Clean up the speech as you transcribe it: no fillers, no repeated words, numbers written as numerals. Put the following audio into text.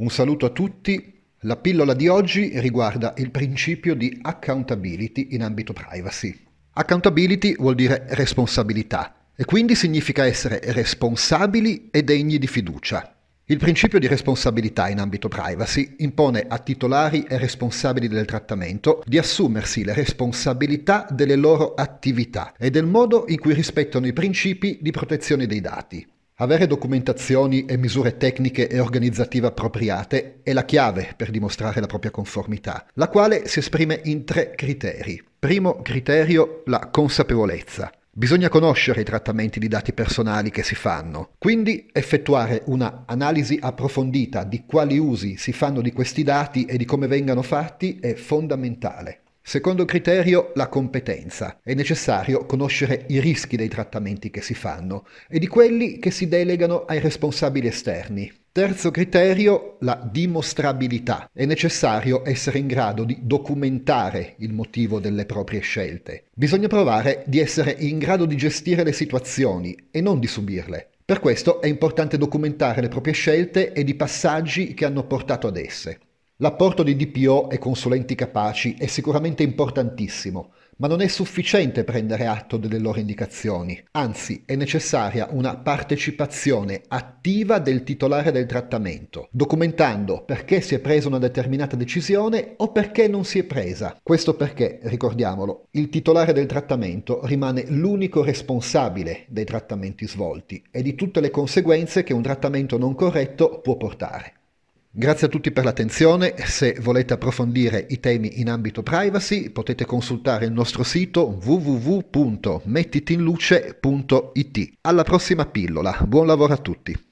Un saluto a tutti, la pillola di oggi riguarda il principio di accountability in ambito privacy. Accountability vuol dire responsabilità e quindi significa essere responsabili e degni di fiducia. Il principio di responsabilità in ambito privacy impone a titolari e responsabili del trattamento di assumersi le responsabilità delle loro attività e del modo in cui rispettano i principi di protezione dei dati. Avere documentazioni e misure tecniche e organizzative appropriate è la chiave per dimostrare la propria conformità, la quale si esprime in tre criteri. Primo criterio, la consapevolezza. Bisogna conoscere i trattamenti di dati personali che si fanno, quindi effettuare una analisi approfondita di quali usi si fanno di questi dati e di come vengano fatti è fondamentale. Secondo criterio, la competenza. È necessario conoscere i rischi dei trattamenti che si fanno e di quelli che si delegano ai responsabili esterni. Terzo criterio, la dimostrabilità. È necessario essere in grado di documentare il motivo delle proprie scelte. Bisogna provare di essere in grado di gestire le situazioni e non di subirle. Per questo è importante documentare le proprie scelte ed i passaggi che hanno portato ad esse. L'apporto di DPO e consulenti capaci è sicuramente importantissimo, ma non è sufficiente prendere atto delle loro indicazioni, anzi è necessaria una partecipazione attiva del titolare del trattamento, documentando perché si è presa una determinata decisione o perché non si è presa. Questo perché, ricordiamolo, il titolare del trattamento rimane l'unico responsabile dei trattamenti svolti e di tutte le conseguenze che un trattamento non corretto può portare. Grazie a tutti per l'attenzione, se volete approfondire i temi in ambito privacy potete consultare il nostro sito www.mettitinluce.it. Alla prossima pillola, buon lavoro a tutti!